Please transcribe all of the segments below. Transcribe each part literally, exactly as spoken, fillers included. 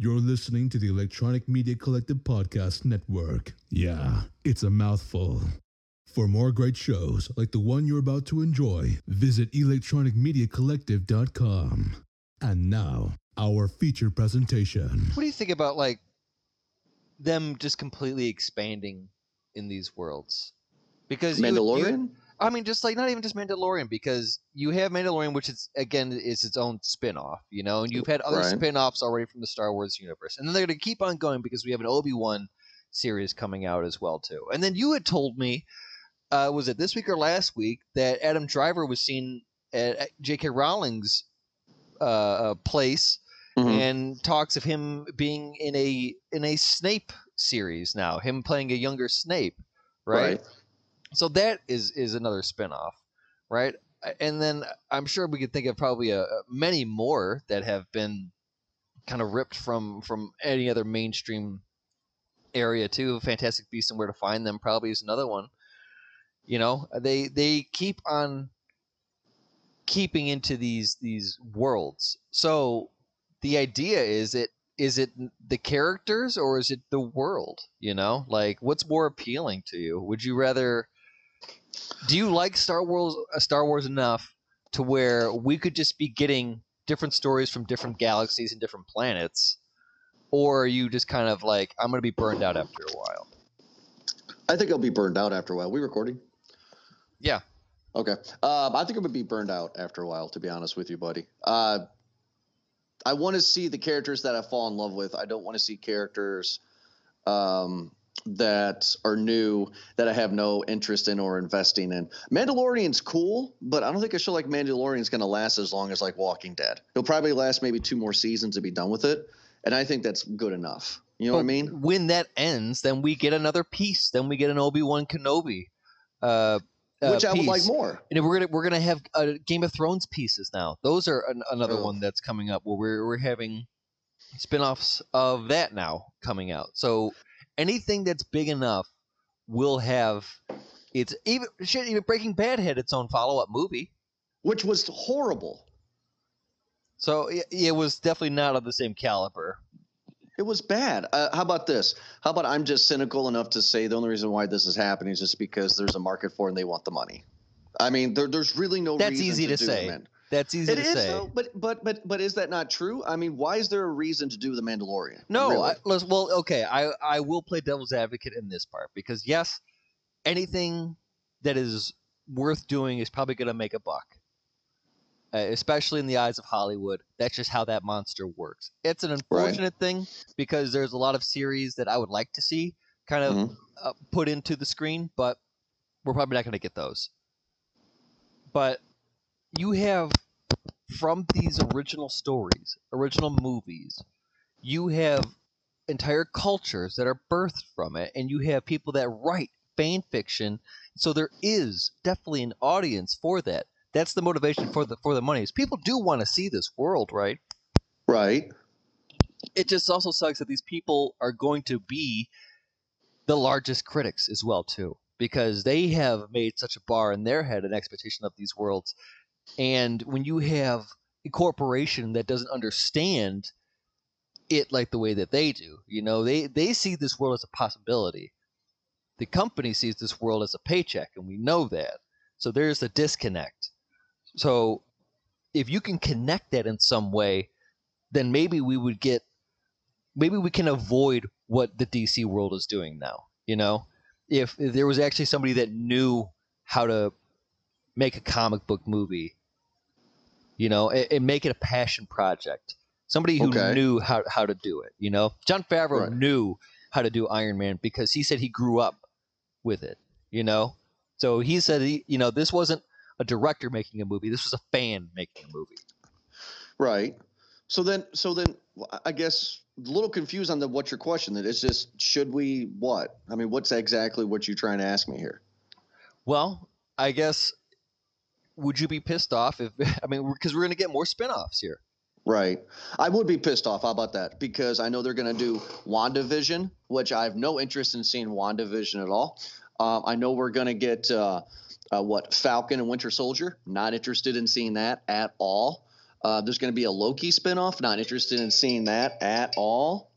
You're listening to the Electronic Media Collective Podcast Network. Yeah, it's a mouthful. For more great shows like the one you're about to enjoy, visit electronic media collective dot com. And now, our feature presentation. What do you think about, like, them just completely expanding in these worlds? Because Mandalorian? You, you, I mean, just like, not even just Mandalorian, because you have Mandalorian, which is, again, is its own spin-off, you know, and you've had other right. spin-offs already from the Star Wars universe. And then they're going to keep on going because we have an Obi-Wan series coming out as well, too. And then you had told me, uh, was it this week or last week, that Adam Driver was seen at, at J K. Rowling's uh, place mm-hmm. and talks of him being in a in a Snape series now, him playing a younger Snape, right? right. So that is, is another spinoff, right? And then I'm sure we could think of probably a, a, many more that have been kind of ripped from, from any other mainstream area too. Fantastic Beasts and Where to Find Them probably is another one. You know, they they keep on keeping into these these worlds. So the idea is it is it the characters or is it the world? You know, like what's more appealing to you? Would you rather? Do you like Star Wars, Star Wars enough to where we could just be getting different stories from different galaxies and different planets? Or are you just kind of like, I'm going to be burned out after a while? I think I'll be burned out after a while. Are we recording? Yeah. Okay. Um, I think I'm going to be burned out after a while, to be honest with you, buddy. Uh, I want to see the characters that I fall in love with. I don't want to see characters um, that are new, that I have no interest in or investing in. Mandalorian's cool, but I don't think a show like Mandalorian's going to last as long as like Walking Dead. It'll probably last maybe two more seasons to be done with it, and I think that's good enough. You know but what I mean? When that ends, then we get another piece. Then we get an Obi-Wan Kenobi uh Uh, Which I piece. would like more. And we're gonna we're gonna have uh, Game of Thrones pieces now. Those are an, another oh. one that's coming up where we're we're having spinoffs of that now coming out. So anything that's big enough will have its even shit. Even Breaking Bad had its own follow up movie, which was horrible. So it, it was definitely not of the same caliber. It was bad. Uh, how about this? How about I'm just cynical enough to say the only reason why this is happening is just because there's a market for it and they want the money. I mean, there, there's really no That's reason easy to, to do say. it. That's easy it to say. That's easy to say. Though, but, but, but, but is that not true? I mean, why is there a reason to do The Mandalorian? No. Really? I, let's, well, okay. I, I will play devil's advocate in this part because, yes, anything that is worth doing is probably going to make a buck. Uh, especially in the eyes of Hollywood. That's just how that monster works. It's an unfortunate right. thing because there's a lot of series that I would like to see kind of mm-hmm. uh, put into the screen, but we're probably not going to get those. But you have, from these original stories, original movies, you have entire cultures that are birthed from it, and you have people that write fan fiction, so there is definitely an audience for that. That's the motivation for the for the money. Is people do want to see this world, right? Right. It just also sucks that these people are going to be the largest critics as well, too, because they have made such a bar in their head, an expectation of these worlds. And when you have a corporation that doesn't understand it like the way that they do, you know, they, they see this world as a possibility. The company sees this world as a paycheck, and we know that. So there's the disconnect. So if you can connect that in some way, then maybe we would get – maybe we can avoid what the D C world is doing now, you know? If, if there was actually somebody that knew how to make a comic book movie, you know, and, and make it a passion project, somebody who okay. knew how, how to do it, you know? Jon Favreau right. knew how to do Iron Man because he said he grew up with it, you know? So he said, he, you know, this wasn't a director making a movie. This was a fan making a movie. Right. So then, so then, I guess a little confused on the what your question. That it's just, should we what? I mean, what's exactly what you're trying to ask me here? Well, I guess, would you be pissed off if I mean, because we're, we're going to get more spinoffs here. Right. I would be pissed off. How about that? Because I know they're going to do WandaVision, which I have no interest in seeing WandaVision at all. Um, I know we're going to get, uh, uh, what, Falcon and Winter Soldier. Not interested in seeing that at all. Uh, there's going to be a Loki spinoff. Not interested in seeing that at all.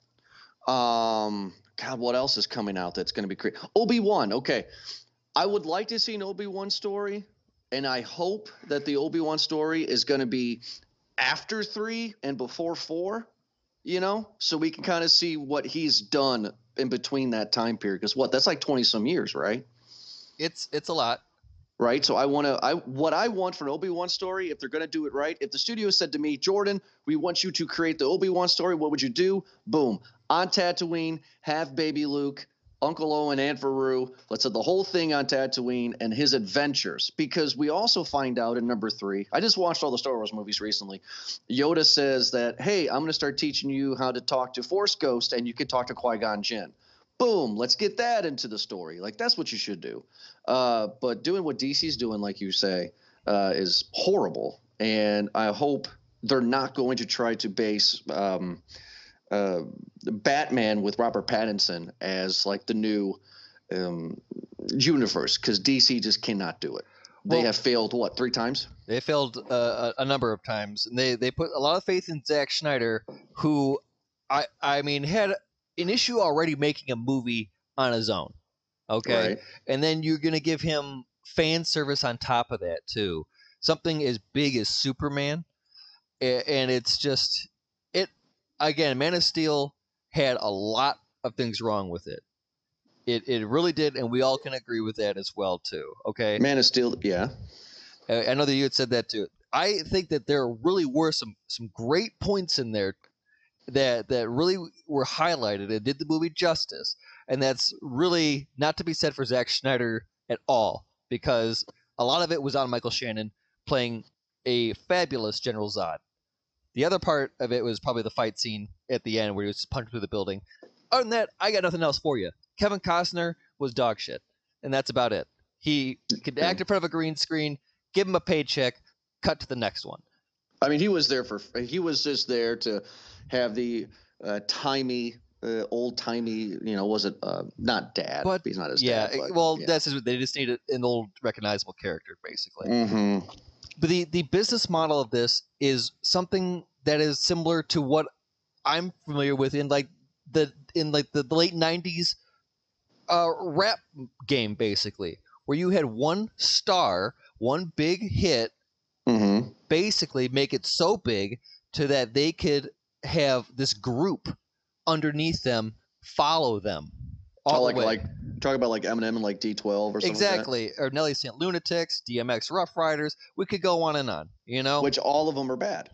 Um, God, what else is coming out that's going to be crazy? Obi-Wan. Okay. I would like to see an Obi-Wan story, and I hope that the Obi-Wan story is going to be after three and before four, you know, so we can kind of see what he's done in between that time period. Because what, that's like twenty some years, right? It's, it's a lot. Right. So I want to, I, what I want for an Obi-Wan story, if they're going to do it right, if the studio said to me, Jordan, we want you to create the Obi-Wan story, what would you do? Boom. On Tatooine, have baby Luke, Uncle Owen, and Aunt Veru. Let's have the whole thing on Tatooine and his adventures. Because we also find out in number three, I just watched all the Star Wars movies recently. Yoda says that, hey, I'm going to start teaching you how to talk to Force Ghost, and you can talk to Qui-Gon Jinn. Boom, let's get that into the story. Like, that's what you should do. Uh, but doing what D C's doing, like you say, uh, is horrible. And I hope they're not going to try to base um, uh, Batman with Robert Pattinson as, like, the new um, universe, because D C just cannot do it. They well, have failed, what, three times? They failed uh, a number of times. And they, they put a lot of faith in Zack Snyder, who, I, I mean, had – an issue already making a movie on his own. Okay. Right. And then you're going to give him fan service on top of that too. Something as big as Superman. And it's just, it, again, Man of Steel had a lot of things wrong with it. It, it really did. And we all can agree with that as well too. Okay. Man of Steel. Yeah. I know that you had said that too. I think that there really were some, some great points in there that that really were highlighted and did the movie justice, and that's really not to be said for Zack Snyder at all, because a lot of it was on Michael Shannon playing a fabulous General Zod. The other part of it was probably the fight scene at the end where he was punched through the building. Other than that, I got nothing else for you. Kevin Costner was dog shit, and that's about it. He could act in front of a green screen, give him a paycheck, cut to the next one. I mean, he was there for he was just there to have the uh, timey, uh, old timey, you know, was it uh, not dad? But he's not his yeah, dad. But, well, yeah, well, that's just, they just needed an old recognizable character, basically. Mm-hmm. But the the business model of this is something that is similar to what I'm familiar with in like the in like the late nineties uh, rap game, basically, where you had one star, one big hit. Mm-hmm. Basically make it so big to that they could have this group underneath them follow them all oh, like, the way. Like talk about like Eminem and like D twelve or something exactly like that. Or Nelly Saint Lunatics, D M X Rough Riders. We could go on and on, you know, which all of them are bad.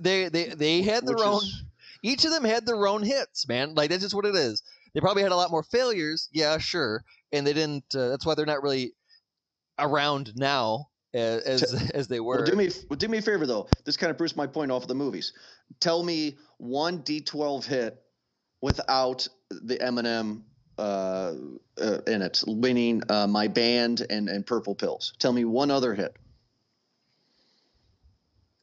They they, they had their which own is... each of them had their own hits, man. Like that's just what it is. They probably had a lot more failures, yeah, sure, and they didn't uh, that's why they're not really around now As as they were. Well, do me well, do me a favor though. This kind of proves my point off of the movies. Tell me one D twelve hit without the Eminem uh, uh, in it, winning uh, my band and and Purple Pills. Tell me one other hit.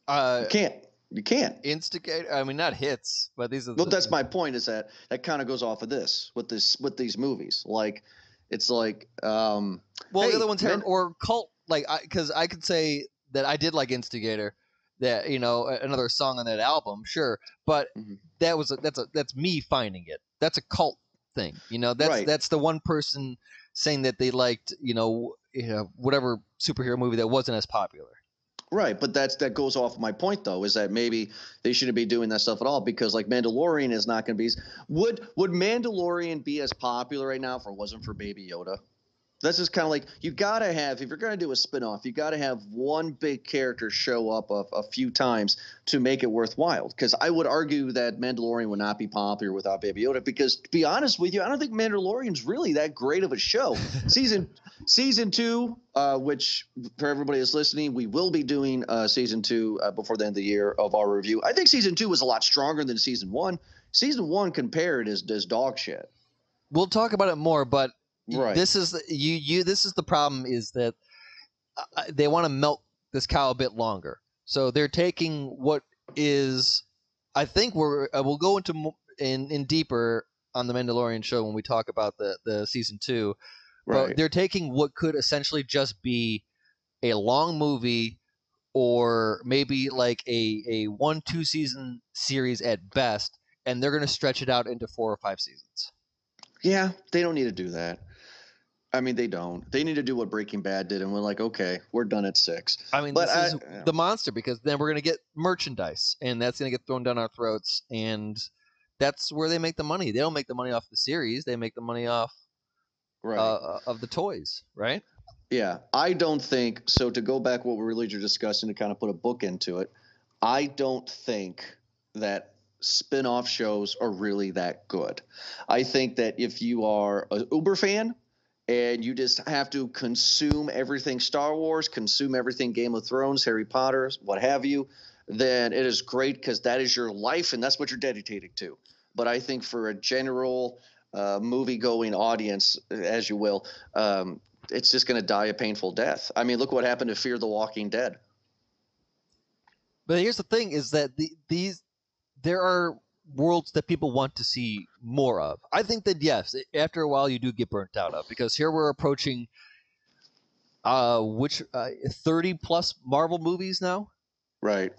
Uh, you can't. You can't instigate. I mean, not hits, but these are. Well, the, that's my point. Is that that kind of goes off of this with this with these movies? Like, it's like. Um, well, hey, the other ones had or cult. Like, because I, I could say that I did like Instigator, that you know another song on that album, sure, but mm-hmm. that was a, that's a that's me finding it. That's a cult thing, you know. That's right. That's the one person saying that they liked, you know, you know, whatever superhero movie that wasn't as popular. Right, but that's that goes off my point though, is that maybe they shouldn't be doing that stuff at all, because like Mandalorian is not going to be. Would would Mandalorian be as popular right now if it wasn't for Baby Yoda? That's just kind of like you got to have – if you're going to do a spinoff, you got to have one big character show up a, a few times to make it worthwhile, because I would argue that Mandalorian would not be popular without Baby Yoda, because to be honest with you, I don't think Mandalorian's really that great of a show. Season season two, uh, which for everybody that's listening, we will be doing uh, season two uh, before the end of the year of our review. I think season two was a lot stronger than season one. Season one compared is, is dog shit. We'll talk about it more, but – right. This is the, you. You. This is the problem. Is that uh, they want to milk this cow a bit longer, so they're taking what is. I think we're uh, we'll go into in in deeper on the Mandalorian show when we talk about the the season two. Right. But they're taking what could essentially just be a long movie or maybe like a, a one, two season series at best, and they're going to stretch it out into four or five seasons. Yeah, they don't need to do that. I mean, they don't. They need to do what Breaking Bad did, and we're like, okay, we're done at six. I mean, but this I, is yeah. the monster, because then we're going to get merchandise, and that's going to get thrown down our throats, and that's where they make the money. They don't make the money off the series. They make the money off right. uh, of the toys, right? Yeah, I don't think – so to go back what we were really discussing to kind of put a book into it, I don't think that spin-off shows are really that good. I think that if you are an Uber fan – and you just have to consume everything Star Wars, consume everything Game of Thrones, Harry Potter, what have you, then it is great because that is your life and that's what you're dedicated to. But I think for a general uh, movie-going audience, as you will, um, it's just going to die a painful death. I mean, look what happened to Fear the Walking Dead. But here's the thing is that the, these there are worlds that people want to see more of. I think that yes, after a while you do get burnt out of, because here we're approaching uh which uh, thirty plus Marvel movies now, right?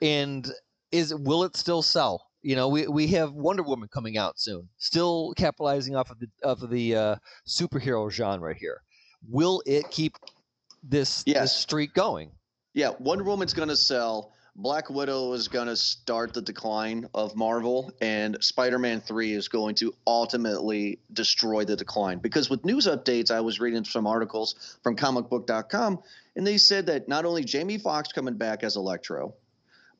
And is will it still sell? You know, we we have Wonder Woman coming out soon, still capitalizing off of the of the uh, superhero genre here. Will it keep this yes. this streak going? Yeah, Wonder Woman's going to sell. Black Widow is going to start the decline of Marvel, and Spider-Man three is going to ultimately destroy the decline. Because with news updates, I was reading some articles from comic book dot com, and they said that not only Jamie Foxx coming back as Electro,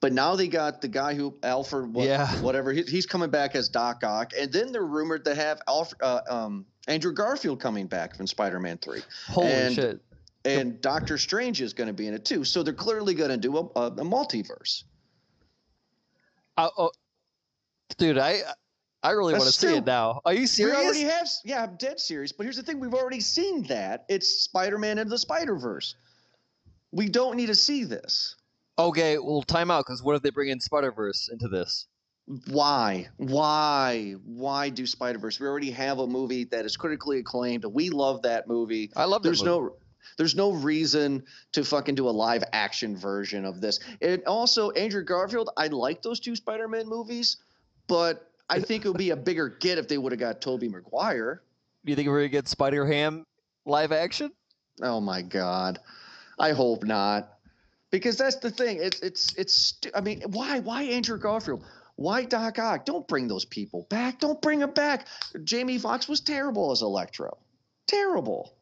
but now they got the guy who Alfred, what, yeah. whatever, he, he's coming back as Doc Ock, and then they're rumored to have Alfred, uh, um, Andrew Garfield coming back from Spider-Man three. Holy and, shit. And Doctor Strange is going to be in it too, so they're clearly going to do a, a, a multiverse. Uh, oh, dude, I I really want to see it now. Are you serious? We already have, yeah, I'm dead serious. But here's the thing: we've already seen that. It's Spider-Man into the Spider-Verse. We don't need to see this. Okay, well, time out, because what if they bring in Spider-Verse into this? Why? Why? Why do Spider-Verse? We already have a movie that is critically acclaimed. We love that movie. I love that movie. There's no. There's no reason to fucking do a live action version of this. And also, Andrew Garfield, I like those two Spider-Man movies, but I think it would be a bigger get if they would have got Tobey Maguire. Do you think we're going to get Spider-Ham live action? Oh, my God. I hope not. Because that's the thing. It's, it's, it's, I mean, why, why Andrew Garfield? Why Doc Ock? Don't bring those people back. Don't bring them back. Jamie Foxx was terrible as Electro. Terrible.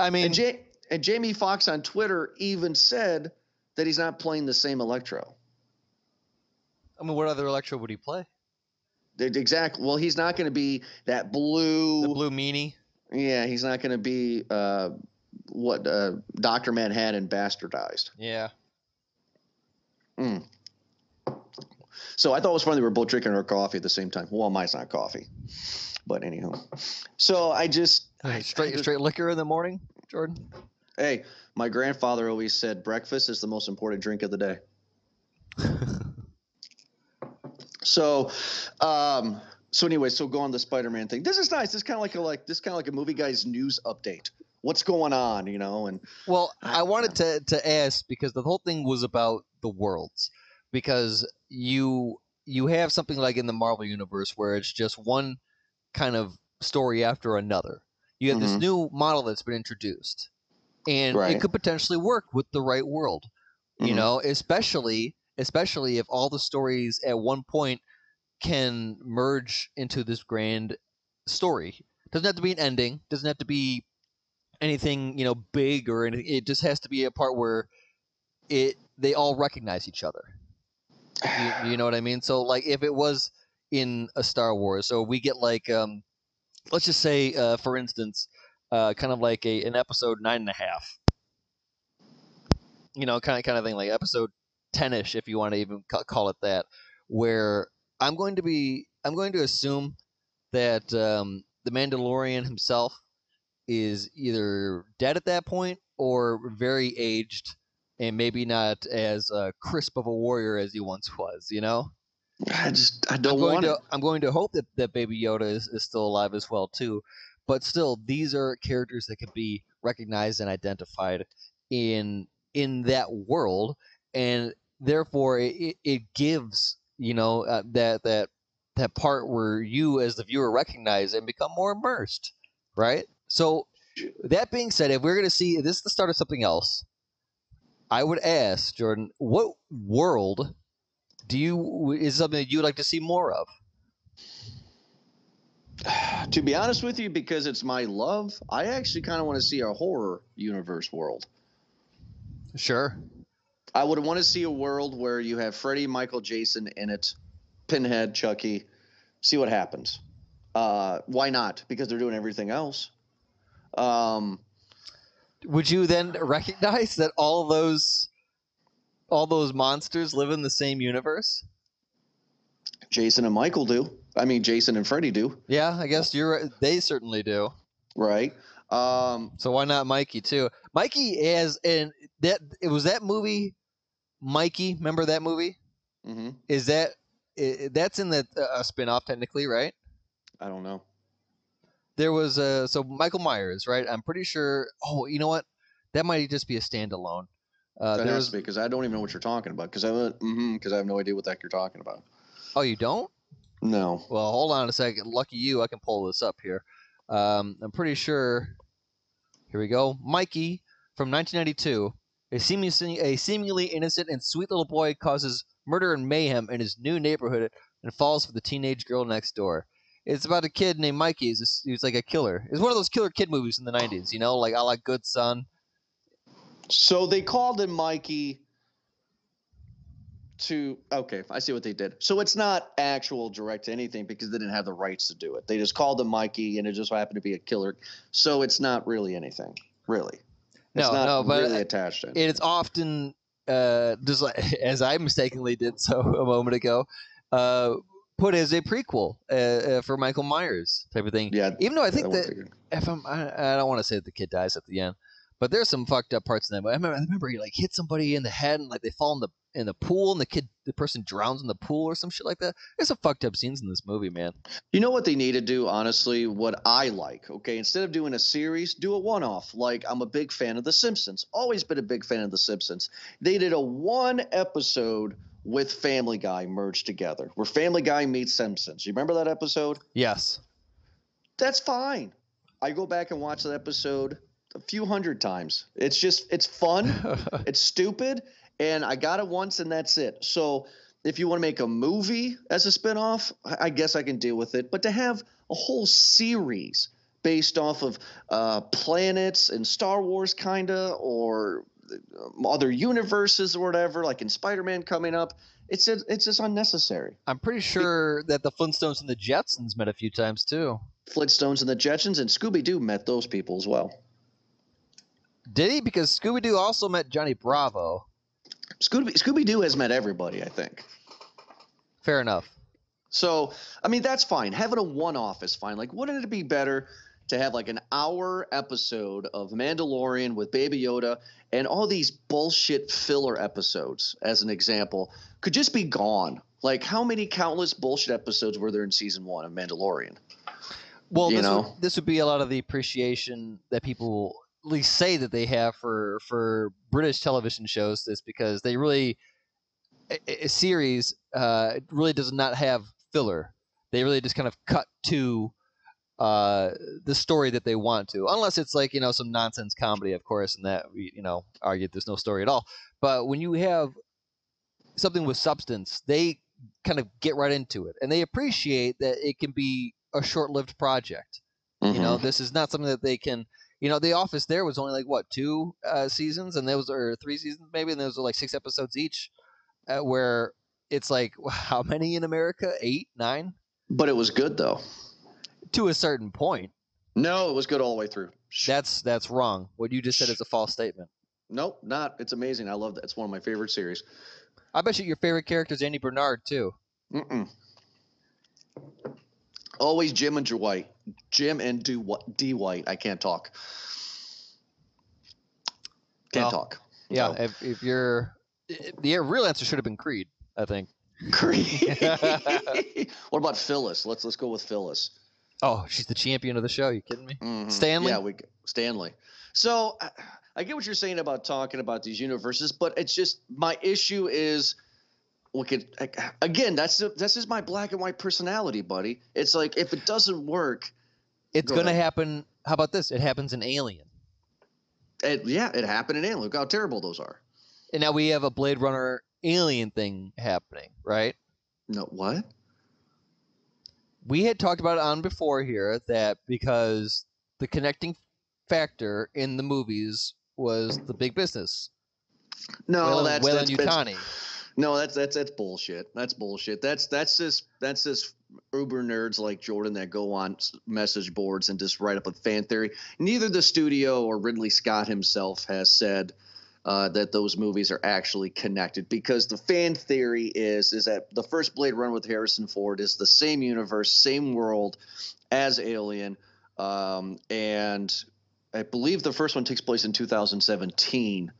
I mean, and, ja and Jamie Foxx on Twitter even said that he's not playing the same Electro. I mean, what other Electro would he play? Exactly. Well, he's not going to be that blue. The blue meanie. Yeah, he's not going to be uh, what uh, Doctor Manhattan bastardized. Yeah. Mm. So I thought it was funny we were both drinking our coffee at the same time. Well, mine's not coffee, but anyhow. So I just. Straight, straight liquor in the morning, Jordan? Hey, my grandfather always said breakfast is the most important drink of the day. so, um, so anyway, so go on the Spider-Man thing. This is nice. This is kind of like a like this kind of like a movie guy's news update. What's going on, you know? And well, I, I wanted to to ask, because the whole thing was about the worlds, because you you have something like in the Marvel universe where it's just one kind of story after another. You have mm-hmm. this new model that's been introduced, and right. it could potentially work with the right world, you mm-hmm. know, especially especially if all the stories at one point can merge into this grand story. Doesn't have to be an ending. Doesn't have to be anything, you know, big or anything. It just has to be a part where it they all recognize each other. you, you know what I mean? So, like, if it was in a Star Wars, so we get like. Um, Let's just say, uh, for instance, uh, kind of like a an episode nine and a half, you know, kind of kind of thing, like episode ten-ish, if you want to even ca call it that, where I'm going to be, I'm going to assume that um, the Mandalorian himself is either dead at that point or very aged, and maybe not as uh, crisp of a warrior as he once was, you know. I just I don't I'm going want to, it. I'm going to hope that, that Baby Yoda is, is still alive as well, too. But still, these are characters that can be recognized and identified in in that world, and therefore it, it gives, you know, uh, that that that part where you as the viewer recognize and become more immersed, right? So that being said, if we're going to see this is the start of something else, I would ask Jordan, what world do you is something that you would like to see more of? To be honest with you, because it's my love, I actually kind of want to see a horror universe world. Sure. I would want to see a world where you have Freddy, Michael, Jason in it, Pinhead, Chucky, see what happens. Uh, why not? Because they're doing everything else. Um, would you then recognize that all those all those monsters live in the same universe? Jason and Michael do. I mean, Jason and Freddy do. Yeah, I guess you're. They certainly do. Right. Um, so why not Mikey too? Mikey has, and that it was that movie, Mikey. Remember that movie? Mm-hmm. Is that that's in the uh, spinoff technically, right? I don't know. There was a so Michael Myers, right? I'm pretty sure. Oh, you know what? That might just be a standalone. Uh, that there has was, to be because I don't even know what you're talking about because I because mm-hmm, I have no idea what the heck you're talking about. Oh, you don't? No. Well, hold on a second. Lucky you, I can pull this up here. Um, I'm pretty sure. Here we go. Mikey from nineteen ninety-two. A seemingly, a seemingly innocent and sweet little boy causes murder and mayhem in his new neighborhood and falls for the teenage girl next door. It's about a kid named Mikey. He's, a, he's like a killer. It's one of those killer kid movies in the nineties, you know, like a la Good Son. So they called him Mikey. To okay, I see what they did. So it's not actual direct to anything because they didn't have the rights to do it. They just called him Mikey, and it just happened to be a killer. So it's not really anything, really. It's no, not no, but really attached to anything. It's often uh, just like as I mistakenly did so a moment ago, uh, put as a prequel uh, uh, for Michael Myers type of thing. Yeah, even though I think that, that if I'm, I, I don't want to say that the kid dies at the end, but there's some fucked up parts in that. But I remember, I remember he like hit somebody in the head, and like they fall in the in the pool and the kid the person drowns in the pool or some shit like that. There's some fucked up scenes in this movie, man. You know what they need to do, honestly, what I like, okay? Instead of doing a series, do a one-off. Like, I'm a big fan of The Simpsons. Always been a big fan of The Simpsons. They did a one episode with Family Guy merged together, where Family Guy meets Simpsons. You remember that episode? Yes. That's fine. I go back and watch that episode a few hundred times. It's just, it's fun. It's stupid. And I got it once, and that's it. So if you want to make a movie as a spinoff, I guess I can deal with it. But to have a whole series based off of uh, planets and Star Wars kind of or other universes or whatever, like in Spider-Man coming up, it's just, it's just unnecessary. I'm pretty sure that the Flintstones and the Jetsons met a few times too. Flintstones and the Jetsons and Scooby-Doo met those people as well. Did he? Because Scooby-Doo also met Johnny Bravo. Scooby, Scooby-Doo has met everybody, I think. Fair enough. So, I mean, that's fine. Having a one-off is fine. Like, wouldn't it be better to have, like, an hour episode of Mandalorian with Baby Yoda and all these bullshit filler episodes, as an example, could just be gone? Like, how many countless bullshit episodes were there in season one of Mandalorian? Well, this would, this would be a lot of the appreciation that people – at least say that they have for for British television shows. This because they really a, a series uh, really does not have filler. They really just kind of cut to uh, the story that they want to, unless it's like, you know, some nonsense comedy, of course, and that we, you know, argue there's no story at all. But when you have something with substance, they kind of get right into it, and they appreciate that it can be a short-lived project. Mm-hmm. You know, this is not something that they can. You know, The Office there was only like, what, two uh, seasons? And those are three seasons maybe, and those are like six episodes each uh, where it's like, how many in America? Eight, nine? But it was good, though. To a certain point. No, it was good all the way through. That's that's wrong. What you just said is a false statement. Nope, not. It's amazing. I love that. It's one of my favorite series. I bet you your favorite character is Andy Bernard, too. Mm-mm. Always Jim and Dwight. Jim and D. White. I can't talk. Can't well, talk. Yeah, no. if, if you're the real answer should have been Creed. I think Creed. What about Phyllis? Let's let's go with Phyllis. Oh, she's the champion of the show. Are you kidding me? Mm-hmm. Stanley. Yeah, we Stanley. So I get what you're saying about talking about these universes, but it's just my issue is we could again. That's that's just my black and white personality, buddy. It's like if it doesn't work, it's go gonna ahead. happen. How about this? It happens in Alien. It, yeah, it happened in Alien. Look how terrible those are. And now we have a Blade Runner Alien thing happening, right? No, what? We had talked about it on before here that because the connecting factor in the movies was the big business. No, that's Weyland Yutani. No, that's that's that's bullshit. That's bullshit. That's that's just that's just uber nerds like Jordan that go on message boards and just write up a fan theory. Neither the studio or Ridley Scott himself has said uh, that those movies are actually connected, because the fan theory is is that the first Blade Runner with Harrison Ford is the same universe, same world as Alien, um, and I believe the first one takes place in two thousand seventeen.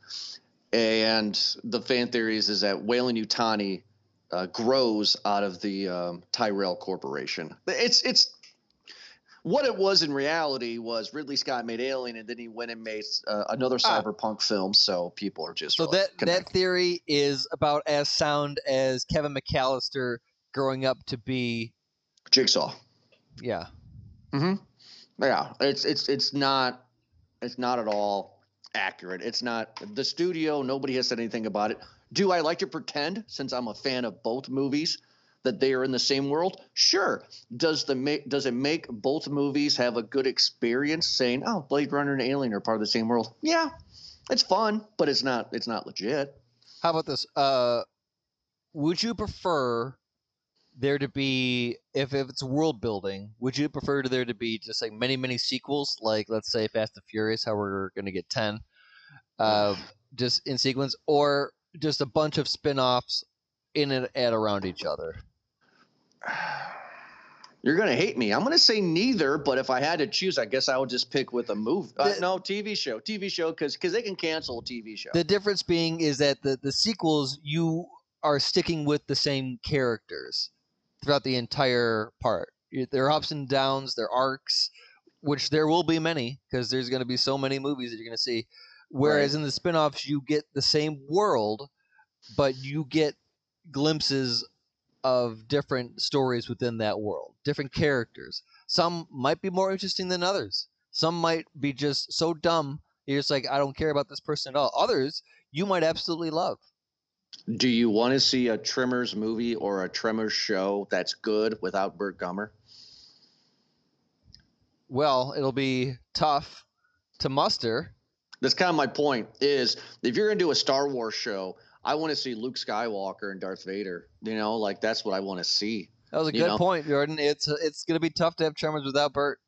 And the fan theories is that Weyland Yutani uh, grows out of the um, Tyrell Corporation. It's it's what it was in reality was Ridley Scott made Alien, and then he went and made uh, another cyberpunk ah. film. So people are just so really that connected. That theory is about as sound as Kevin McCallister growing up to be Jigsaw. Yeah. Mm-hmm. Yeah. It's it's it's not it's not at all accurate. It's not the studio. Nobody has said anything about it. Do I like to pretend, since I'm a fan of both movies, that they are in the same world? Sure. Does the does it make both movies have a good experience? Saying, "Oh, Blade Runner and Alien are part of the same world." Yeah, it's fun, but it's not. It's not legit. How about this? Uh, would you prefer there to be, if, if it's world building, would you prefer to there to be just like many, many sequels, like let's say Fast and Furious, how we're going to get ten uh, just in sequence, or just a bunch of spin-offs in and at around each other? You're going to hate me. I'm going to say neither, but if I had to choose, I guess I would just pick with a movie. Uh, no, T V show. T V show, because because they can cancel a T V show. The difference being is that the, the sequels, you are sticking with the same characters throughout the entire part. Their ups and downs, their arcs, which there will be many, because there's going to be so many movies that you're going to see. Whereas right. in the spinoffs, you get the same world, but you get glimpses of different stories within that world, different characters. Some might be more interesting than others. Some might be just so dumb, you're just like, I don't care about this person at all. Others, you might absolutely love. Do you want to see a Tremors movie or a Tremors show that's good without Bert Gummer? Well, it'll be tough to muster. That's kind of my point is if you're going to do a Star Wars show, I want to see Luke Skywalker and Darth Vader. You know, like that's what I want to see. That was a good know? point, Jordan. It's it's going to be tough to have Tremors without Bert.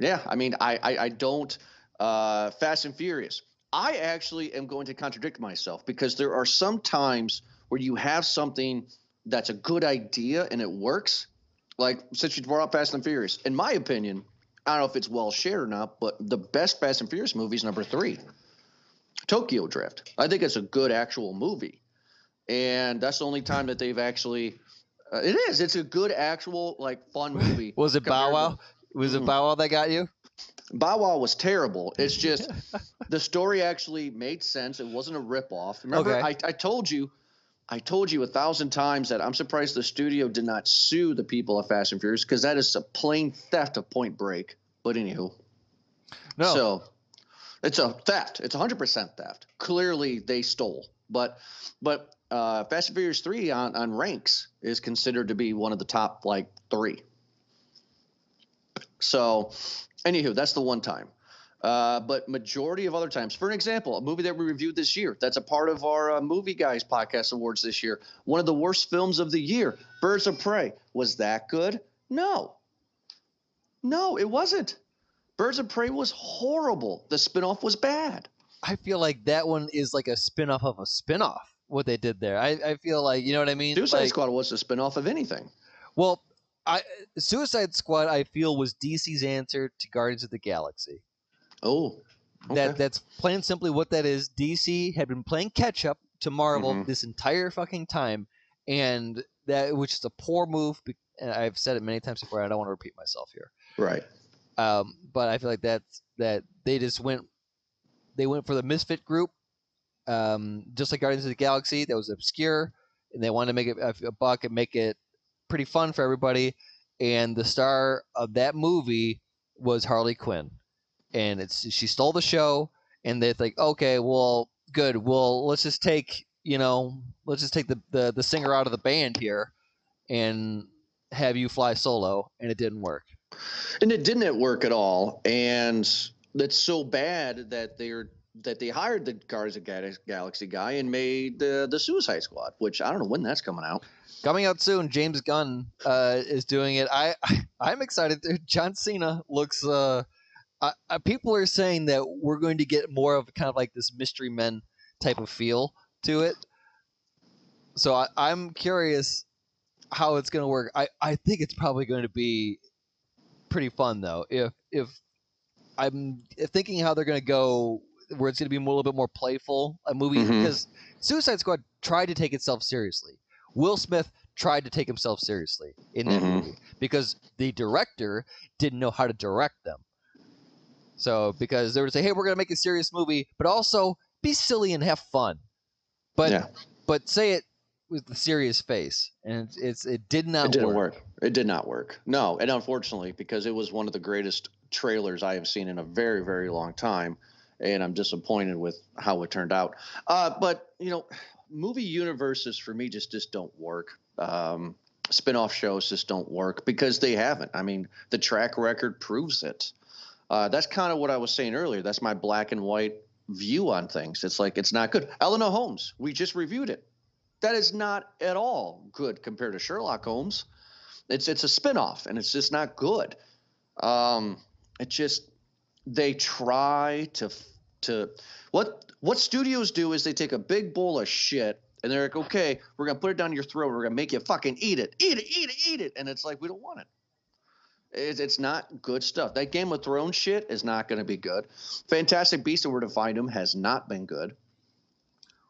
Yeah, I mean, I, I, I don't uh, – Fast and Furious. I actually am going to contradict myself, because there are some times where you have something that's a good idea and it works. Like since you brought up Fast and Furious, in my opinion, I don't know if it's well shared or not, but the best Fast and Furious movie is number three, Tokyo Drift. I think it's a good actual movie, and that's the only time that they've actually uh, – it is. It's a good actual like fun movie. Was it Bow Wow? To, was it Bow Wow that got you? Bow Wow was terrible. It's just the story actually made sense. It wasn't a ripoff. Remember, okay. I, I told you, I told you a thousand times that I'm surprised the studio did not sue the people of Fast and Furious, because that is a plain theft of Point Break. But anywho, no, so it's a theft. It's one hundred percent theft. Clearly, they stole. But but uh, Fast and Furious three on on ranks is considered to be one of the top like three. So. Anywho, that's the one time. Uh, but majority of other times, for an example, a movie that we reviewed this year, that's a part of our uh, Movie Guys Podcast Awards this year, one of the worst films of the year, Birds of Prey. Was that good? No. No, it wasn't. Birds of Prey was horrible. The spinoff was bad. I feel like that one is like a spinoff of a spinoff, what they did there. I, I feel like, you know what I mean? Suicide like, Squad was a spinoff of anything. Well, I, Suicide Squad, I feel, was D C's answer to Guardians of the Galaxy. Oh. Okay. That That's plain and simply what that is. D C had been playing catch-up to Marvel mm-hmm. this entire fucking time, and that which is a poor move. And I've said it many times before. I don't want to repeat myself here. Right. Um, but I feel like that's, that they just went They went for the misfit group, um, just like Guardians of the Galaxy. That was obscure, and they wanted to make it a, a buck and make it pretty fun for everybody. And the star of that movie was Harley Quinn, and it's she stole the show. And they think, okay, well, good. Well, let's just take you know, let's just take the, the the singer out of the band here, and have you fly solo. And it didn't work. And it didn't work at all. And that's so bad that they're that they hired the Guardians of the Galaxy guy and made the the Suicide Squad, which I don't know when that's coming out. Coming out soon. James Gunn uh, is doing it. I, I I'm excited. John Cena looks. Uh, Uh, people are saying that we're going to get more of kind of like this Mystery Men type of feel to it. So I, I'm curious how it's going to work. I, I think it's probably going to be pretty fun, though. If if I'm thinking how they're going to go, where it's going to be more, a little bit more playful, a movie. Mm-hmm. Because Suicide Squad tried to take itself seriously. Will Smith tried to take himself seriously in that mm-hmm. movie because the director didn't know how to direct them. So, because they were to say, hey, we're going to make a serious movie, but also be silly and have fun. But yeah. but say it with the serious face. And it's, it's it did not work. It didn't work. work. It did not work. No, and unfortunately, because it was one of the greatest trailers I have seen in a very, very long time, and I'm disappointed with how it turned out. Uh, but, you know, movie universes for me just, just don't work. Um, spin-off shows just don't work because they haven't. I mean, the track record proves it. Uh, that's kind of what I was saying earlier. That's my black and white view on things. It's like it's not good. Elena Holmes, we just reviewed it. That is not at all good compared to Sherlock Holmes. It's it's a spinoff, and it's just not good. Um, it just they try to to what what studios do is they take a big bowl of shit and they're like, okay, we're gonna put it down your throat. We're gonna make you fucking eat it, eat it, eat it, eat it, and it's like we don't want it. It's not good stuff. That Game of Thrones shit is not going to be good. Fantastic Beasts and Where to Find Them has not been good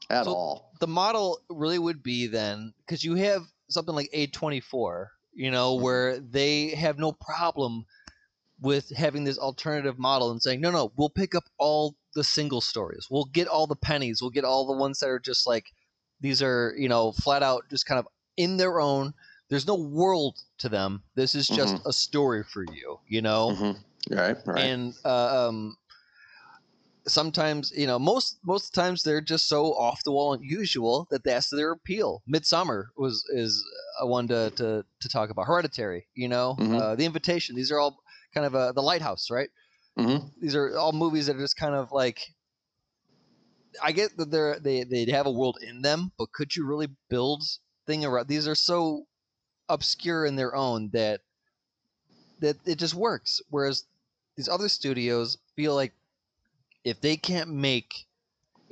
at so all. The model really would be then, because you have something like A twenty-four, you know, where they have no problem with having this alternative model and saying, no, no, we'll pick up all the single stories. We'll get all the pennies. We'll get all the ones that are just like, these are, you know, flat out just kind of in their own. There's no world to them. This is just mm-hmm. a story for you, you know? Mm-hmm. Right, right. And uh, um, sometimes, you know, most most times they're just so off the wall and unusual that that's their appeal. Midsommar was is a one to, to, to talk about. Hereditary, you know? Mm-hmm. Uh, The Invitation. These are all kind of uh, – The Lighthouse, right? Mm-hmm. These are all movies that are just kind of like – I get that they're, they, they have a world in them, but could you really build thing around – these are so – obscure in their own that that it just works, whereas these other studios feel like if they can't make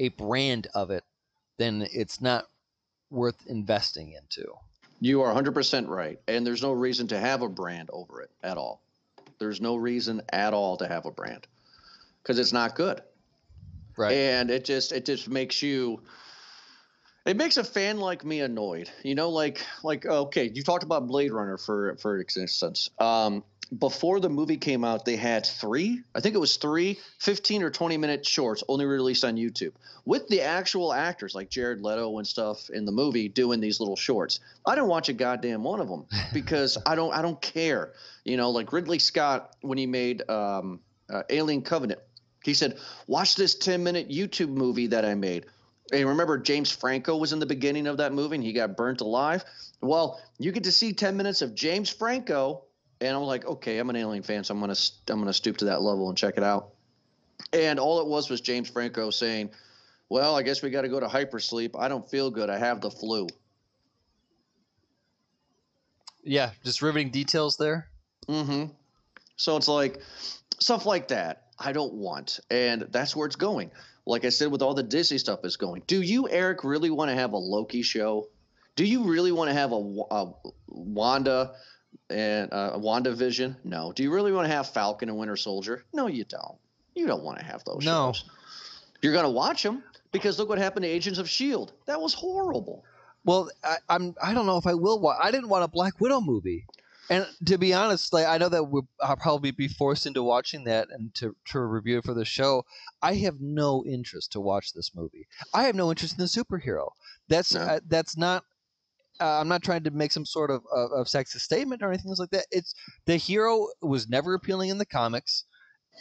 a brand of it, then it's not worth investing into. You are one hundred percent right, and there's no reason to have a brand over it at all. There's no reason at all to have a brand because it's not good, right? And it just it just makes you It makes a fan like me annoyed, you know, like like, OK, you talked about Blade Runner, for for instance. Um, before the movie came out, they had three. I think it was three fifteen or twenty minute shorts only released on YouTube with the actual actors like Jared Leto and stuff in the movie doing these little shorts. I didn't watch a goddamn one of them because I don't I don't care. You know, like Ridley Scott, when he made um, uh, Alien Covenant, he said, watch this ten minute YouTube movie that I made. And remember, James Franco was in the beginning of that movie, and he got burnt alive. Well, you get to see ten minutes of James Franco, and I'm like, okay, I'm an Alien fan, so I'm gonna I'm gonna stoop to that level and check it out. And all it was was James Franco saying, "Well, I guess we got to go to hypersleep. I don't feel good. I have the flu." Yeah, just riveting details there. Mm-hmm. So it's like stuff like that I don't want, and that's where it's going. Like I said, with all the Disney stuff is going. Do you, Eric, really want to have a Loki show? Do you really want to have a, a Wanda and a WandaVision? No. Do you really want to have Falcon and Winter Soldier? No, you don't. You don't want to have those no. shows. You're going to watch them because look what happened to Agents of S H I E L D. That was horrible. Well, I, I'm I don't know if I will watch. I didn't want a Black Widow movie. And to be honest, like I know that we'll, I'll probably be forced into watching that and to, to review it for the show. I have no interest to watch this movie. I have no interest in the superhero. That's no. uh, that's not. Uh, I'm not trying to make some sort of, of, of sexist statement or anything like that. It's the hero was never appealing in the comics,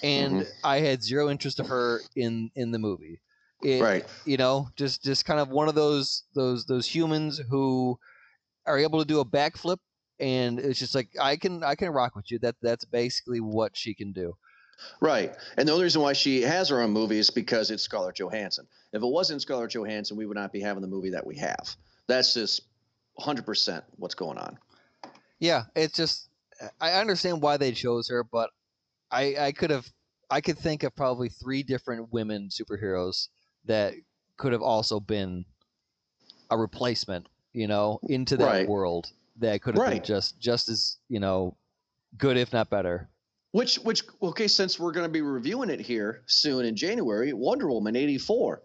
and mm-hmm. I had zero interest of her in, in the movie. It, right. You know, just just kind of one of those those those humans who are able to do a backflip. And it's just like I can I can rock with you. That that's basically what she can do, right? And the only reason why she has her own movie is because it's Scarlett Johansson. If it wasn't Scarlett Johansson, we would not be having the movie that we have. That's just one hundred percent what's going on. Yeah, it's just I understand why they chose her, but I I could have I could think of probably three different women superheroes that could have also been a replacement, you know, into that right. world. That could have right. been just, just as, you know, good if not better. Which, which okay, since we're going to be reviewing it here soon in January, Wonder Woman eighty-four.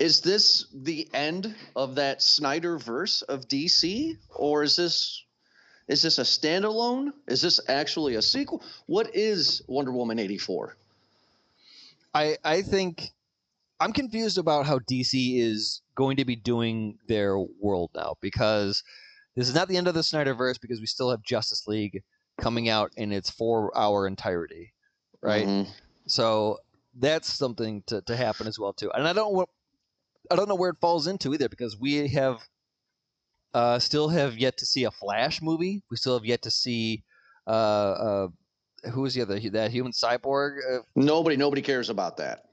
Is this the end of that Snyderverse of D C? Or is this is this a standalone? Is this actually a sequel? What is Wonder Woman eighty-four? I I think I'm confused about how D C is going to be doing their world now, because – this is not the end of the Snyderverse, because we still have Justice League coming out in its four-hour entirety, right? Mm-hmm. So that's something to, to happen as well too. And I don't I don't know where it falls into either, because we have uh, still have yet to see a Flash movie. We still have yet to see uh, uh, who is the other that human cyborg. Uh, nobody nobody cares about that.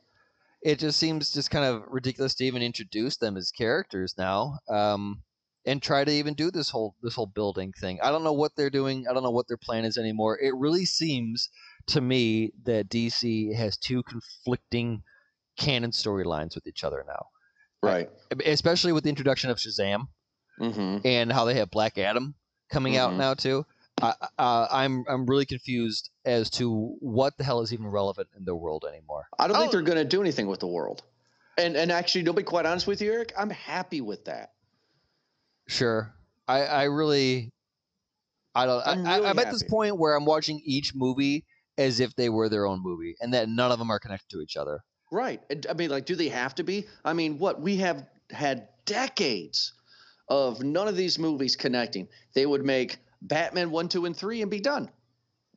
It just seems just kind of ridiculous to even introduce them as characters now. Um, And try to even do this whole this whole building thing. I don't know what they're doing. I don't know what their plan is anymore. It really seems to me that D C has two conflicting canon storylines with each other now. Right. Like, especially with the introduction of Shazam mm-hmm. and how they have Black Adam coming mm-hmm. out now too. I, uh, I'm I'm really confused as to what the hell is even relevant in the world anymore. I don't oh. think they're going to do anything with the world. And and actually, to be quite honest with you, Eric, I'm happy with that. Sure. I, I really I don't I'm, really I, I'm at this point where I'm watching each movie as if they were their own movie, and that none of them are connected to each other. Right. I mean, like, do they have to be? I mean, what we have had decades of none of these movies connecting. They would make Batman one, two, and three and be done.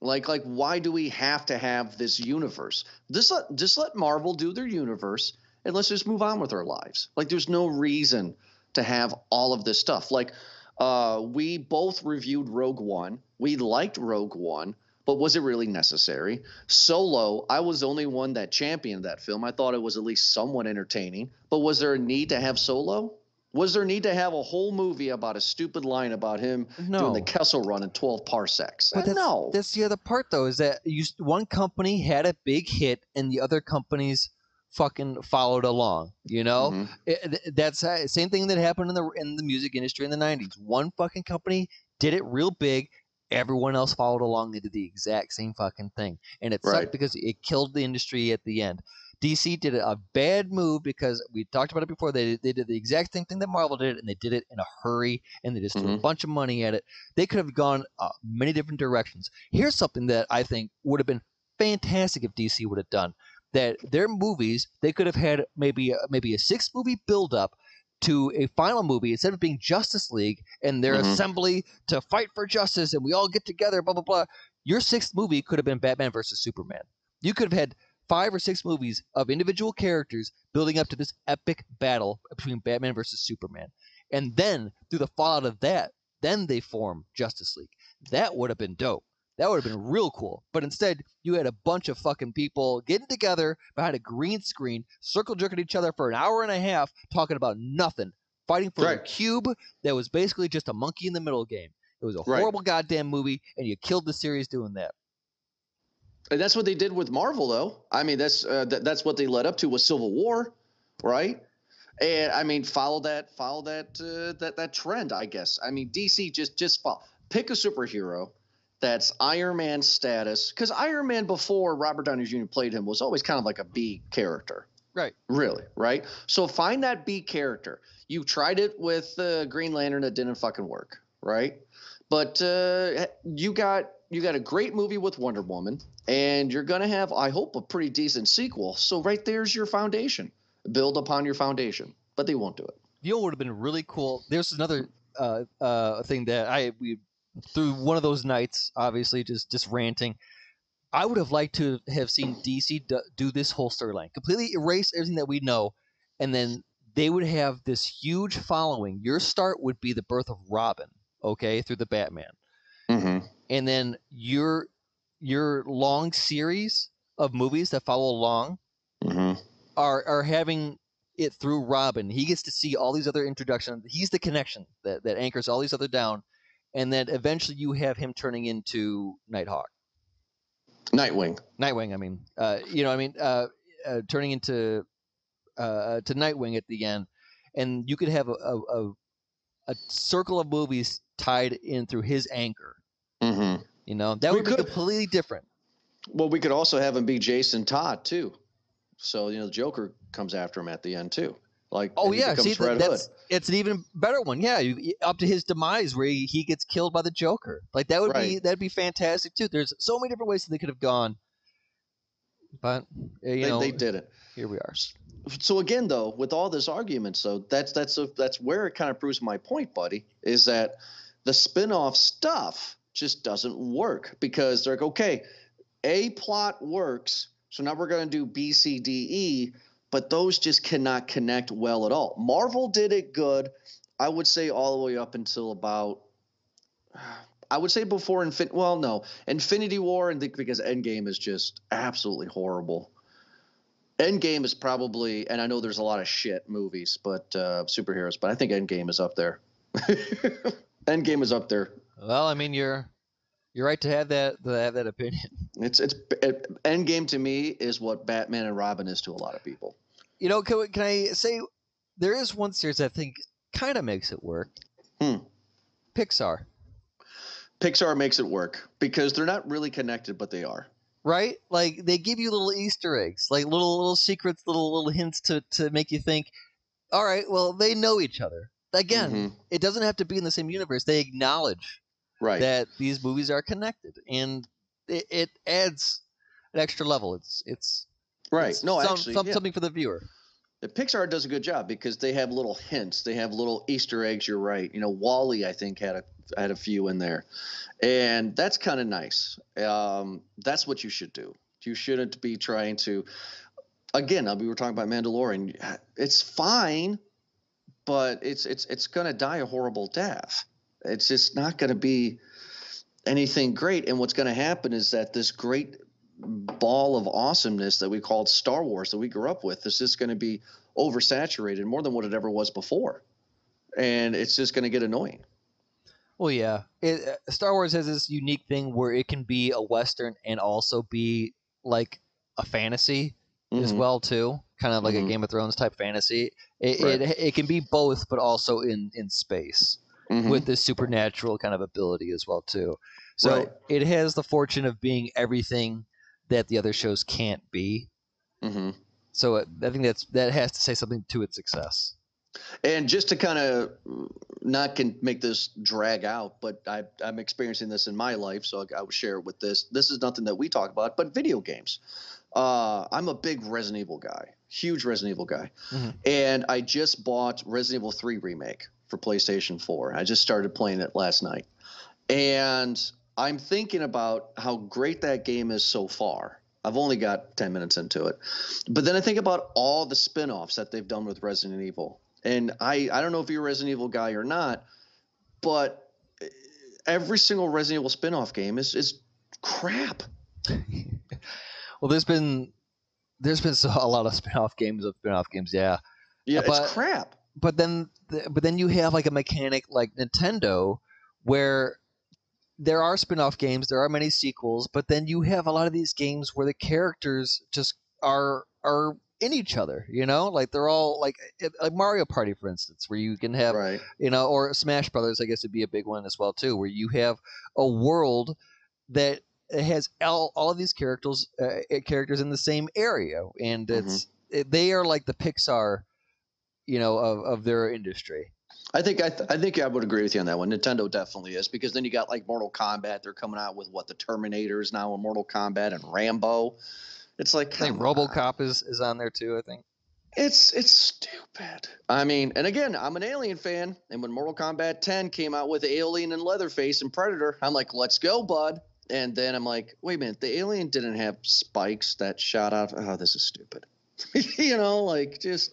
Like like why do we have to have this universe? Just let just let Marvel do their universe and let's just move on with our lives. Like, there's no reason to have all of this stuff. Like, uh, we both reviewed Rogue One. We liked Rogue One, but was it really necessary? Solo, I was the only one that championed that film. I thought it was at least somewhat entertaining, but was there a need to have Solo? Was there a need to have a whole movie about a stupid line about him no. doing the Kessel Run in twelve parsecs? But that's, no. That's the other part, though, is that you, one company had a big hit and the other companies fucking followed along, you know. Mm-hmm. it, that's uh, same thing that happened in the in the music industry in the nineties. One fucking company did it real big, everyone else followed along. They did the exact same fucking thing, and it right. sucked because it killed the industry at the end. D C did a bad move because we talked about it before. They they did the exact same thing that Marvel did, and they did it in a hurry, and they just mm-hmm. threw a bunch of money at it. They could have gone uh, many different directions. Here's something that I think would have been fantastic if D C would have done. That their movies, they could have had maybe maybe a six movie build up to a final movie instead of being Justice League and their mm-hmm. assembly to fight for justice and we all get together, blah blah blah. Your sixth movie could have been Batman versus Superman. You could have had five or six movies of individual characters building up to this epic battle between Batman versus Superman, and then through the fallout of that, then they form Justice League. That would have been dope. That would have been real cool. But instead, you had a bunch of fucking people getting together behind a green screen, circle jerking each other for an hour and a half, talking about nothing, fighting for right. a cube that was basically just a monkey in the middle game. It was a right. horrible goddamn movie, and you killed the series doing that. And that's what they did with Marvel, though. I mean, that's uh, th- that's what they led up to was Civil War, right? And I mean, follow that, follow that, uh, that that trend, I guess. I mean, D C just just follow. Pick a superhero. That's Iron Man status, because Iron Man before Robert Downey Junior played him was always kind of like a B character. Right. Really, right? So find that B character. You tried it with uh, Green Lantern. It didn't fucking work, right? But uh, you got you got a great movie with Wonder Woman, and you're going to have, I hope, a pretty decent sequel. So right there's your foundation. Build upon your foundation. But they won't do it. You know what would have been really cool? There's another uh, uh, thing that I we through one of those nights, obviously, just, just ranting. I would have liked to have seen D C do, do this whole storyline. Completely erase everything that we know, and then they would have this huge following. Your start would be the birth of Robin, okay, through the Batman. Mm-hmm. And then your your long series of movies that follow along mm-hmm. are are having it through Robin. He gets to see all these other introductions. He's the connection that, that anchors all these other down. And then eventually you have him turning into Nighthawk. Nightwing. Nightwing, I mean. Uh, you know, I mean, uh, uh, turning into uh, to Nightwing at the end. And you could have a, a, a circle of movies tied in through his anchor. Mm-hmm. You know, that we would could. be completely different. Well, we could also have him be Jason Todd, too. So, you know, the Joker comes after him at the end, too. Like, oh, yeah. See, Red that's, Hood. It's an even better one. Yeah. You, up to his demise where he, he gets killed by the Joker. Like, that would right. be that'd be fantastic, too. There's so many different ways that they could have gone. But, you they, know. They did it. Here we are. So, again, though, with all this argument, so that's, that's, a, that's where it kind of proves my point, buddy, is that the spin-off stuff just doesn't work because they're like, okay, A plot works. So now we're going to do B, C, D, E, but those just cannot connect well at all. Marvel did it good, I would say, all the way up until about – I would say before Infin- – well, no, Infinity War, and think because Endgame is just absolutely horrible. Endgame is probably – and I know there's a lot of shit movies, but uh, superheroes, but I think Endgame is up there. Endgame is up there. Well, I mean, you're – You're right to have that to have that opinion. It's it's it, Endgame to me is what Batman and Robin is to a lot of people. You know, can, can I say there is one series I think kind of makes it work. Hmm. Pixar. Pixar makes it work because they're not really connected, but they are. Right? Like they give you little Easter eggs, like little little secrets, little little hints to to make you think. All right, well they know each other. Again, mm-hmm. It doesn't have to be in the same universe. They acknowledge. Right. That these movies are connected, and it, it adds an extra level. It's it's right. It's no, some, actually, some, yeah. something for the viewer. The Pixar does a good job because they have little hints, they have little Easter eggs. You're right. You know, Wall-E, I think had a had a few in there, and that's kind of nice. Um, that's what you should do. You shouldn't be trying to. Again, we were talking about Mandalorian. It's fine, but it's it's it's going to die a horrible death. It's just not going to be anything great. And what's going to happen is that this great ball of awesomeness that we called Star Wars that we grew up with is just going to be oversaturated more than what it ever was before. And it's just going to get annoying. Well, yeah. It, uh, Star Wars has this unique thing where it can be a Western and also be like a fantasy mm-hmm. as well, too. Kind of like mm-hmm. a Game of Thrones type fantasy. It, right. it, it can be both, but also in, in space. Mm-hmm. With this supernatural kind of ability as well, too. So right. it has the fortune of being everything that the other shows can't be. Mm-hmm. So I think that's that has to say something to its success. And just to kind of not can make this drag out, but I, I'm experiencing this in my life, so I, I will share it with this. This is nothing that we talk about, but video games. Uh, I'm a big Resident Evil guy, huge Resident Evil guy. Mm-hmm. And I just bought Resident Evil three Remake. For PlayStation four. I just started playing it last night. And I'm thinking about how great that game is so far. I've only got ten minutes into it. But then I think about all the spin-offs that they've done with Resident Evil. And I, I don't know if you're a Resident Evil guy or not, but every single Resident Evil spin-off game is is crap. Well, there's been there's been so, a lot of spin-off games of spin-off games, yeah. Yeah, but, it's crap. But then but then you have like a mechanic like Nintendo where there are spin-off games, there are many sequels, but then you have a lot of these games where the characters just are are in each other, you know? Like they're all like like Mario Party, for instance, where you can have, right. you know, or Smash Brothers, I guess would be a big one as well too, where you have a world that has all, all of these characters uh, characters in the same area, and it's mm-hmm. they are like the Pixar you know, of, of their industry. I think I, th- I think I would agree with you on that one. Nintendo definitely is, because then you got like Mortal Kombat. They're coming out with what, the Terminator is now in Mortal Kombat, and Rambo. It's like, I think RoboCop is, is on there too, I think. It's it's stupid. I mean, and again, I'm an Alien fan, and when Mortal Kombat ten came out with Alien and Leatherface and Predator, I'm like, let's go, bud. And then I'm like, wait a minute, the Alien didn't have spikes that shot out. Oh, this is stupid. You know, like, just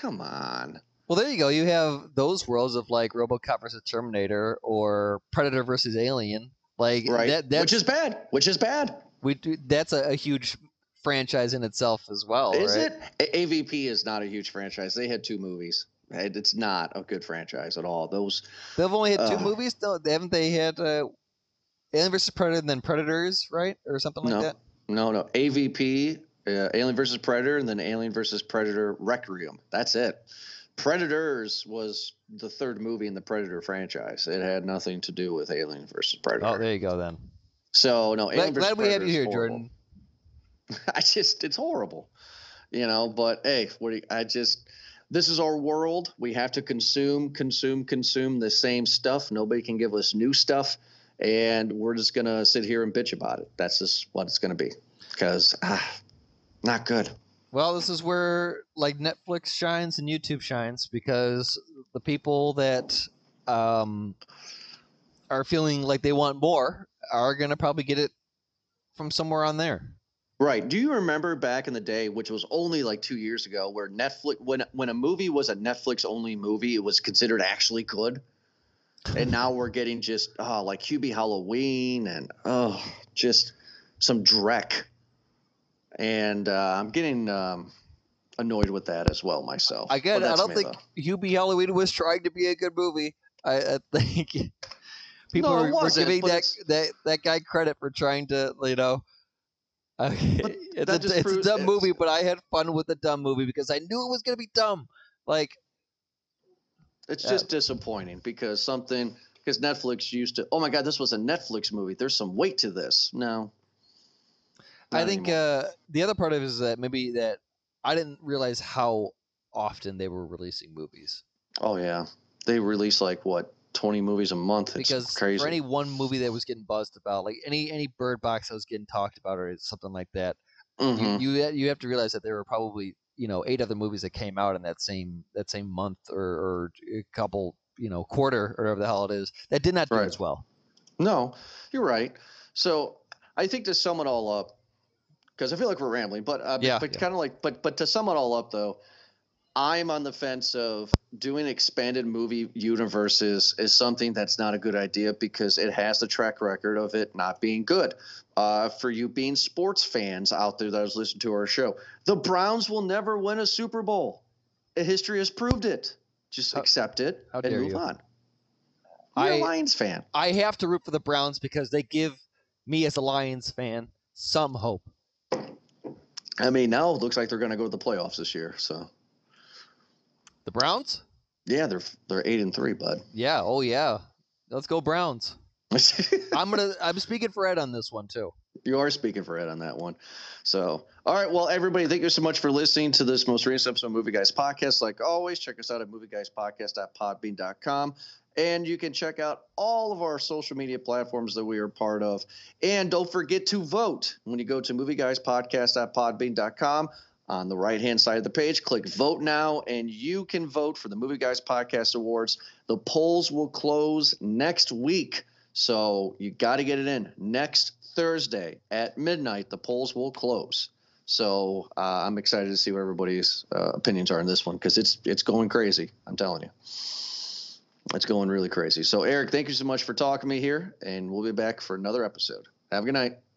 come on. Well, there you go. You have those worlds of like RoboCop versus Terminator or Predator versus Alien, like right. that. That's, which is bad. Which is bad. We do. That's a, a huge franchise in itself as well. Is right? it? A V P is not a huge franchise. They had two movies. It's not a good franchise at all. Those. They've only had two uh, movies. No, haven't they had uh, Alien versus Predator and then Predators, right, or something like no, that? No, no. A V P, uh, Alien versus Predator, and then Alien versus Predator Requiem. That's it. Predators was the third movie in the Predator franchise. It had nothing to do with Alien versus Predator. Oh, there you go then. So no, Alien glad, versus glad we Predator had you here, horrible. Jordan. I just, it's horrible, you know. But hey, what do you, I just, this is our world. We have to consume, consume, consume the same stuff. Nobody can give us new stuff, and we're just gonna sit here and bitch about it. That's just what it's gonna be, because ah, not good. Well, this is where like Netflix shines and YouTube shines, because the people that um, are feeling like they want more are going to probably get it from somewhere on there. Right. Do you remember back in the day, which was only like two years ago, where Netflix, when when a movie was a Netflix-only movie, it was considered actually good? And now we're getting just oh, like Q B Halloween and oh, just some dreck. And uh, I'm getting um, annoyed with that as well myself. I get it. I don't think Hubie Halloween was trying to be a good movie. I, I think people no, were, were giving that, that that guy credit for trying to, you know. Okay, it's a, it's a dumb it. movie, but I had fun with the dumb movie because I knew it was going to be dumb. Like, it's yeah. just disappointing because something because Netflix used to. Oh my God, this was a Netflix movie. There's some weight to this. No. I think uh, the other part of it is that maybe that I didn't realize how often they were releasing movies. Oh, yeah. They release like, what, twenty movies a month? It's because crazy. For any one movie that was getting buzzed about, like any, any Bird Box that was getting talked about or something like that, mm-hmm. you, you you have to realize that there were probably, you know, eight other movies that came out in that same that same month or, or a couple, you know, quarter or whatever the hell it is that did not do right. as well. No, you're right. So I think to sum it all up, because I feel like we're rambling, but uh, yeah, but yeah. kind of like, but but to sum it all up though, I'm on the fence of doing expanded movie universes is something that's not a good idea because it has the track record of it not being good. Uh, for you being sports fans out there that was listening to our show, the Browns will never win a Super Bowl. History has proved it. Just how, accept it and move you. on. You're I, a Lions fan. I have to root for the Browns because they give me as a Lions fan some hope. I mean, now it looks like they're going to go to the playoffs this year. So, the Browns? Yeah, they're they're eight and three, bud. Yeah, oh yeah, let's go Browns. I'm gonna I'm speaking for Ed on this one too. You are speaking for Ed on that one. So, all right, well, everybody, thank you so much for listening to this most recent episode of Movie Guys Podcast. Like always, check us out at movie guys podcast dot podbean dot com. And you can check out all of our social media platforms that we are part of. And don't forget to vote. When you go to movie guys podcast dot podbean dot com, on the right-hand side of the page, click Vote Now, and you can vote for the Movie Guys Podcast Awards. The polls will close next week, so you got to get it in. Next Thursday at midnight, the polls will close. So uh, I'm excited to see what everybody's uh, opinions are on this one because it's it's going crazy, I'm telling you. It's going really crazy. So, Eric, thank you so much for talking to me here, and we'll be back for another episode. Have a good night.